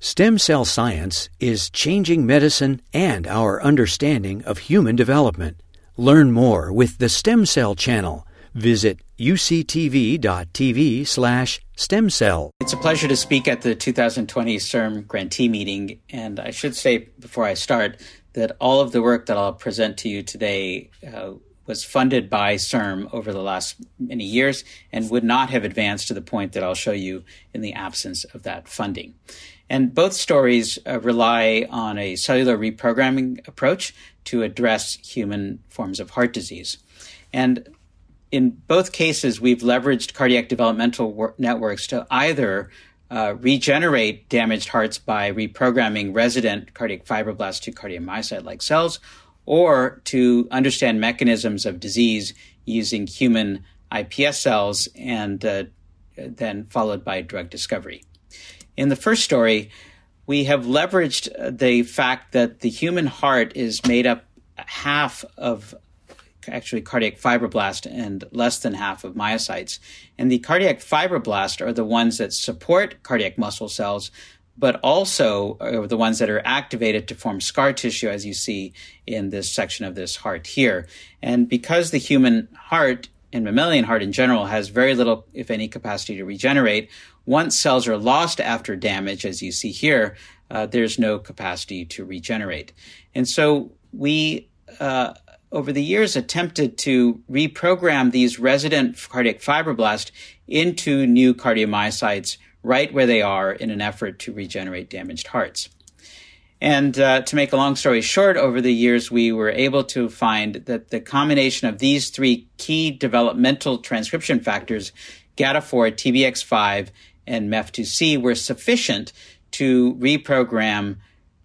Stem cell science is changing medicine and our understanding of human development. Learn more with the Stem Cell Channel. Visit uctv.tv/stemcell. It's a pleasure to speak at the 2020 CIRM grantee meeting, and I should say before I start that all of the work that I'll present to you today was funded by CIRM over the last many years and would not have advanced to the point that I'll show you in the absence of that funding. And both stories rely on a cellular reprogramming approach to address human forms of heart disease. And in both cases, we've leveraged cardiac developmental networks to either regenerate damaged hearts by reprogramming resident cardiac fibroblasts to cardiomyocyte-like cells, or to understand mechanisms of disease using human iPS cells and then followed by drug discovery. In the first story, we have leveraged the fact that the human heart is made up half of actually cardiac fibroblast and less than half of myocytes. And the cardiac fibroblast are the ones that support cardiac muscle cells, but also are the ones that are activated to form scar tissue, as you see in this section of this heart here. And because the human heart and mammalian heart in general has very little, if any, capacity to regenerate, once cells are lost after damage, as you see here, there's no capacity to regenerate. And so we, over the years, attempted to reprogram these resident cardiac fibroblasts into new cardiomyocytes right where they are in an effort to regenerate damaged hearts. And to make a long story short, over the years, we were able to find that the combination of these three key developmental transcription factors, GATA4, TBX5, and MEF2C, were sufficient to reprogram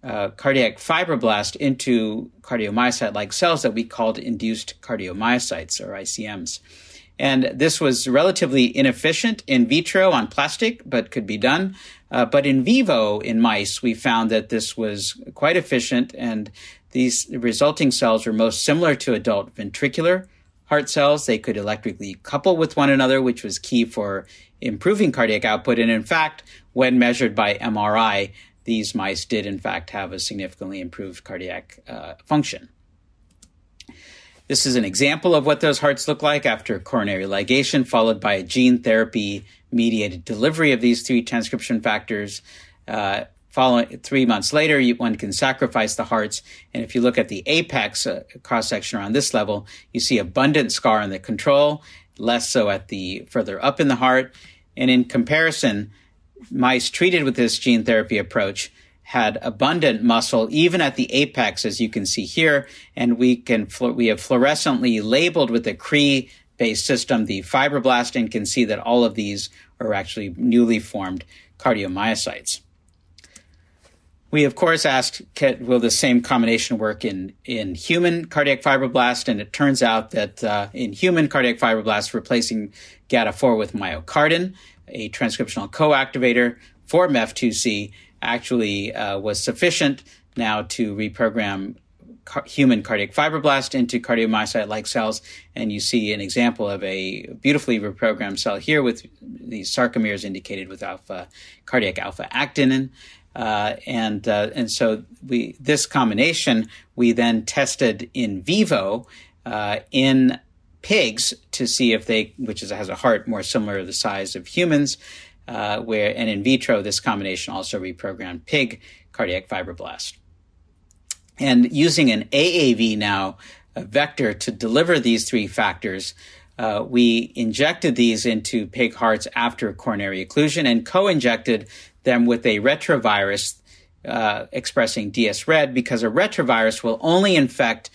cardiac fibroblast into cardiomyocyte-like cells that we called induced cardiomyocytes, or ICMs. And this was relatively inefficient in vitro on plastic, but could be done. But in vivo, in mice, we found that this was quite efficient, and these resulting cells were most similar to adult ventricular heart cells. They could electrically couple with one another, which was key for improving cardiac output. And in fact, when measured by MRI, these mice did in fact have a significantly improved cardiac function. This is an example of what those hearts look like after coronary ligation, followed by a gene therapy-mediated delivery of these three transcription factors. Following 3 months later, one can sacrifice the hearts. And if you look at the apex cross-section around this level, you see abundant scar in the control, less so at the further up in the heart. And in comparison, mice treated with this gene therapy approach had abundant muscle, even at the apex, as you can see here. And we have fluorescently labeled with the Cre-based system the fibroblast, and can see that all of these are actually newly formed cardiomyocytes. We, of course, asked, will the same combination work in human cardiac fibroblast? And it turns out that in human cardiac fibroblast, replacing GATA4 with myocardin, a transcriptional co-activator for MEF2C, actually was sufficient now to reprogram human cardiac fibroblast into cardiomyocyte-like cells. And you see an example of a beautifully reprogrammed cell here with the sarcomeres indicated with cardiac alpha-actinin. And so this combination, we then tested in vivo in pigs to see if they, which has a heart more similar to the size of humans, and in vitro, this combination also reprogrammed pig cardiac fibroblast. And using an AAV now, a vector to deliver these three factors, we injected these into pig hearts after coronary occlusion and co-injected them with a retrovirus expressing DsRed, because a retrovirus will only infect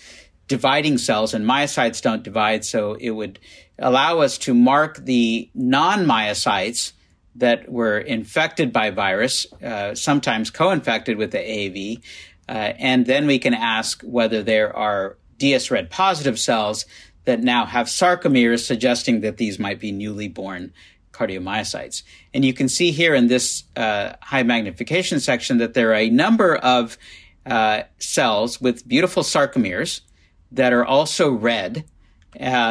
dividing cells, and myocytes don't divide, so it would allow us to mark the non-myocytes that were infected by virus, sometimes co-infected with the AAV, and then we can ask whether there are DsRed positive cells that now have sarcomeres, suggesting that these might be newly born cardiomyocytes. And you can see here in this high magnification section that there are a number of cells with beautiful sarcomeres that are also red,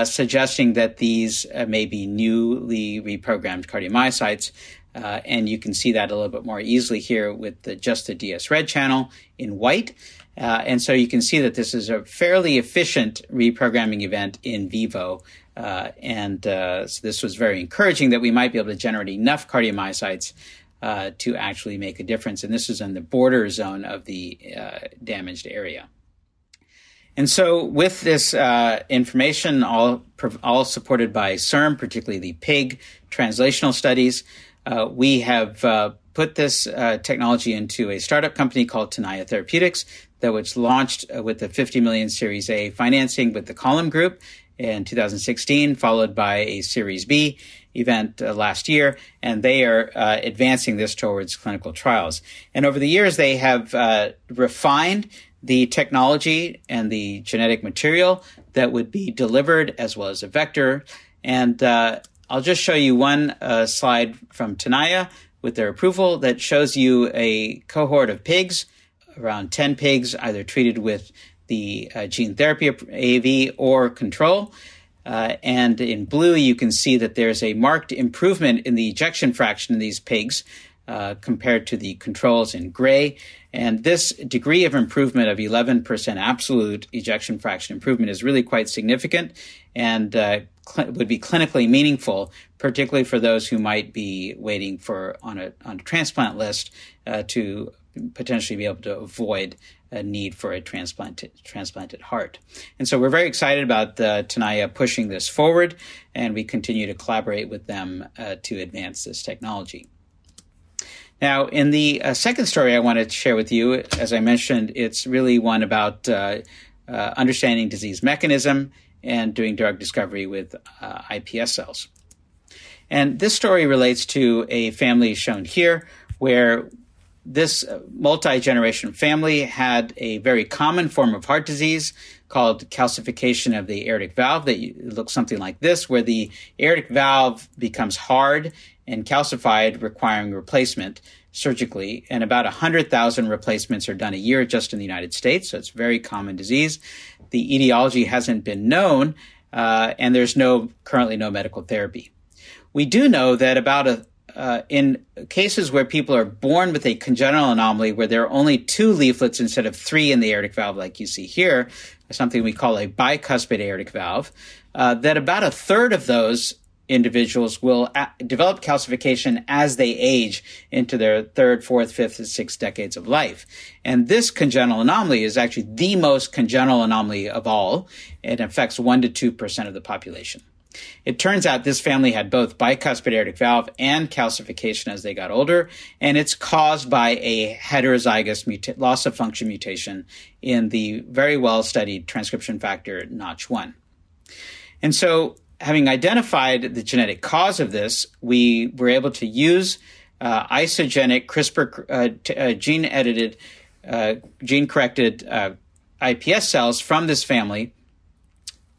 suggesting that these may be newly reprogrammed cardiomyocytes. And you can see that a little bit more easily here with just the DsRed channel in white. And so you can see that this is a fairly efficient reprogramming event in vivo. So this was very encouraging that we might be able to generate enough cardiomyocytes to actually make a difference. And this is in the border zone of the damaged area. And so with this information, all supported by CIRM, particularly the pig translational studies, we have put this technology into a startup company called Tenaya Therapeutics, that was launched with the $50 million Series A financing with the Column Group in 2016, followed by a Series B event last year, and they are advancing this towards clinical trials. And over the years, they have refined the technology and the genetic material that would be delivered as well as a vector. And I'll just show you one slide from Tenaya with their approval that shows you a cohort of pigs, around 10 pigs, either treated with the gene therapy AAV or control. And in blue, you can see that there's a marked improvement in the ejection fraction in these pigs compared to the controls in gray. And this degree of improvement of 11% absolute ejection fraction improvement is really quite significant and would be clinically meaningful, particularly for those who might be waiting on a transplant list to potentially be able to avoid a need for a transplanted heart. And so we're very excited about Tenaya pushing this forward, and we continue to collaborate with them to advance this technology. Now, in the second story I wanted to share with you, as I mentioned, it's really one about understanding disease mechanism and doing drug discovery with iPS cells. And this story relates to a family shown here, where this multi-generation family had a very common form of heart disease called calcification of the aortic valve that looks something like this, where the aortic valve becomes hard and calcified, requiring replacement surgically. And about 100,000 replacements are done a year just in the United States, so it's a very common disease. The etiology hasn't been known, and there's currently no medical therapy. We do know that in cases where people are born with a congenital anomaly where there are only 2 leaflets instead of 3 in the aortic valve, like you see here, something we call a bicuspid aortic valve, that about a third of those individuals will develop calcification as they age into their third, fourth, fifth, and sixth decades of life. And this congenital anomaly is actually the most congenital anomaly of all. It affects 1% to 2% of the population. It turns out this family had both bicuspid aortic valve and calcification as they got older, and it's caused by a heterozygous loss-of-function mutation in the very well-studied transcription factor NOTCH1. And so, having identified the genetic cause of this, we were able to use isogenic CRISPR gene-edited, gene-corrected iPS cells from this family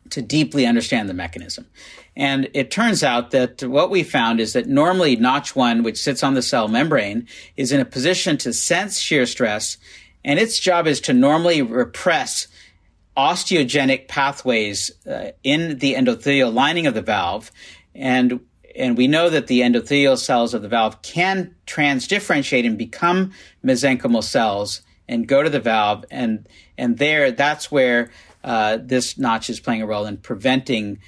to deeply understand the mechanism. And it turns out that what we found is that normally NOTCH1, which sits on the cell membrane, is in a position to sense shear stress, and its job is to normally repress osteogenic pathways in the endothelial lining of the valve. And we know that the endothelial cells of the valve can transdifferentiate and become mesenchymal cells and go to the valve, and there, that's where this notch is playing a role in preventing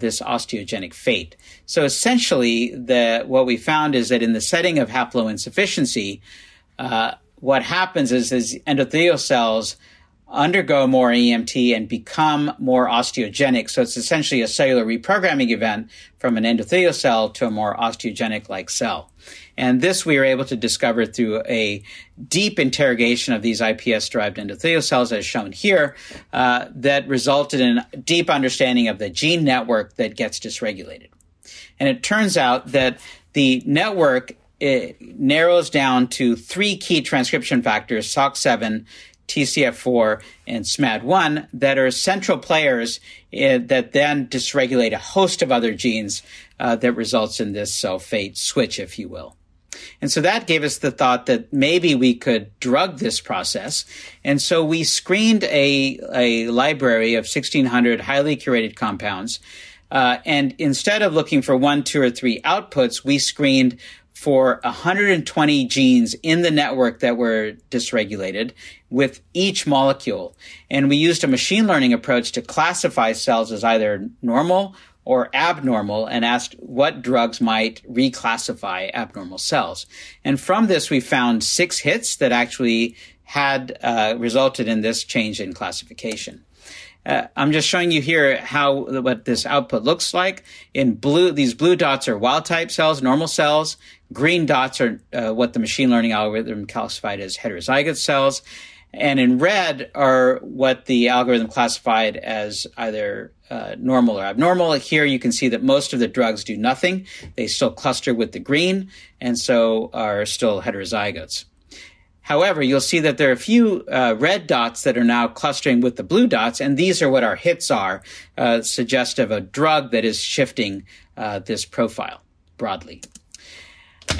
this osteogenic fate. So essentially, what we found is that in the setting of haploinsufficiency, what happens is endothelial cells undergo more EMT and become more osteogenic. So it's essentially a cellular reprogramming event from an endothelial cell to a more osteogenic-like cell. And this we were able to discover through a deep interrogation of these iPS-derived endothelial cells, as shown here, that resulted in a deep understanding of the gene network that gets dysregulated. And it turns out that the network narrows down to 3 key transcription factors, Sox7, TCF4, and SMAD1, that are central players that then dysregulate a host of other genes that results in this cell fate switch, if you will. And so that gave us the thought that maybe we could drug this process. And so we screened a library of 1,600 highly curated compounds. And instead of looking for 1, 2, or 3 outputs, we screened for 120 genes in the network that were dysregulated with each molecule. And we used a machine learning approach to classify cells as either normal or abnormal and asked what drugs might reclassify abnormal cells. And from this, we found 6 hits that actually had resulted in this change in classification. I'm just showing you here what this output looks like. In blue, these blue dots are wild type cells, normal cells. Green dots are what the machine learning algorithm classified as heterozygous cells. And in red are what the algorithm classified as either normal or abnormal. Here you can see that most of the drugs do nothing. They still cluster with the green and so are still heterozygotes. However, you'll see that there are a few red dots that are now clustering with the blue dots, and these are what our hits are, suggestive of a drug that is shifting this profile broadly.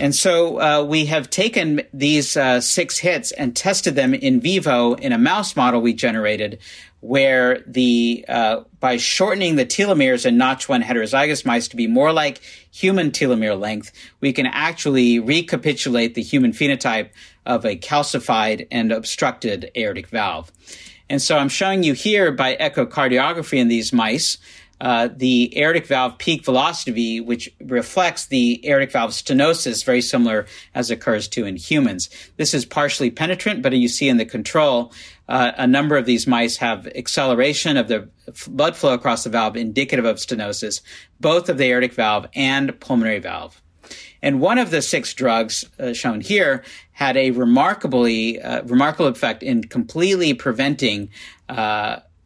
And so we have taken these 6 hits and tested them in vivo in a mouse model we generated where by shortening the telomeres in NOTCH1 heterozygous mice to be more like human telomere length, we can actually recapitulate the human phenotype of a calcified and obstructed aortic valve. And so I'm showing you here by echocardiography in these mice, the aortic valve peak velocity, which reflects the aortic valve stenosis, very similar as occurs to in humans. This is partially penetrant, but you see in the control, a number of these mice have acceleration of the blood flow across the valve indicative of stenosis, both of the aortic valve and pulmonary valve. And one of the 6 drugs shown here had a remarkable effect in completely preventing in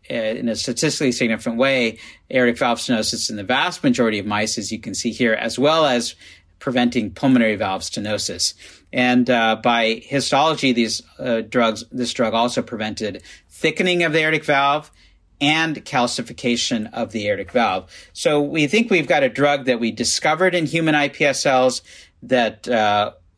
a statistically significant way, aortic valve stenosis in the vast majority of mice, as you can see here, as well as preventing pulmonary valve stenosis. And by histology, this drug also prevented thickening of the aortic valve and calcification of the aortic valve. So we think we've got a drug that we discovered in human iPS cells that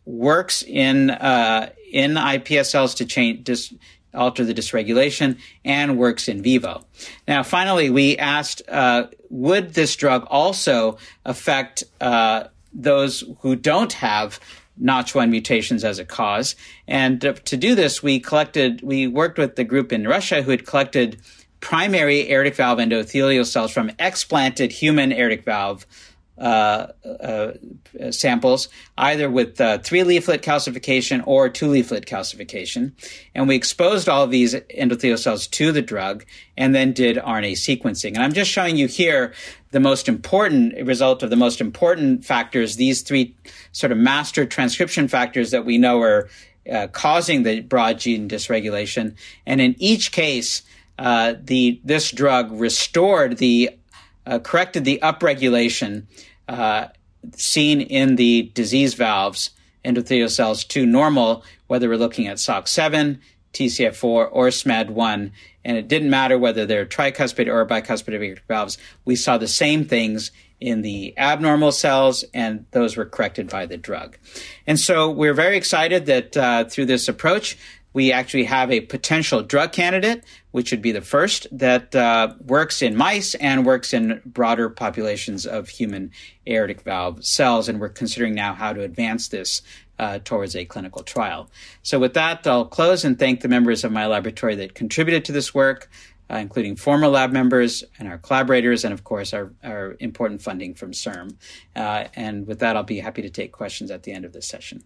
works in iPS cells to change alter the dysregulation, and works in vivo. Now, finally, we asked, would this drug also affect those who don't have NOTCH1 mutations as a cause? And to do this, we worked with the group in Russia who had collected primary aortic valve endothelial cells from explanted human aortic valve samples, either with 3-leaflet calcification or 2-leaflet calcification. And we exposed all of these endothelial cells to the drug and then did RNA sequencing. And I'm just showing you here the most important result of the most important factors, these 3 sort of master transcription factors that we know are causing the broad gene dysregulation. And in each case, this drug restored corrected the upregulation seen in the disease valves, endothelial cells, to normal, whether we're looking at Sox7, TCF4, or SMAD1. And it didn't matter whether they're tricuspid or bicuspid valves. We saw the same things in the abnormal cells, and those were corrected by the drug. And so we're very excited that through this approach, we actually have a potential drug candidate, which would be the first, that works in mice and works in broader populations of human aortic valve cells. And we're considering now how to advance this towards a clinical trial. So with that, I'll close and thank the members of my laboratory that contributed to this work, including former lab members and our collaborators, and of course, our important funding from CIRM. And with that, I'll be happy to take questions at the end of this session.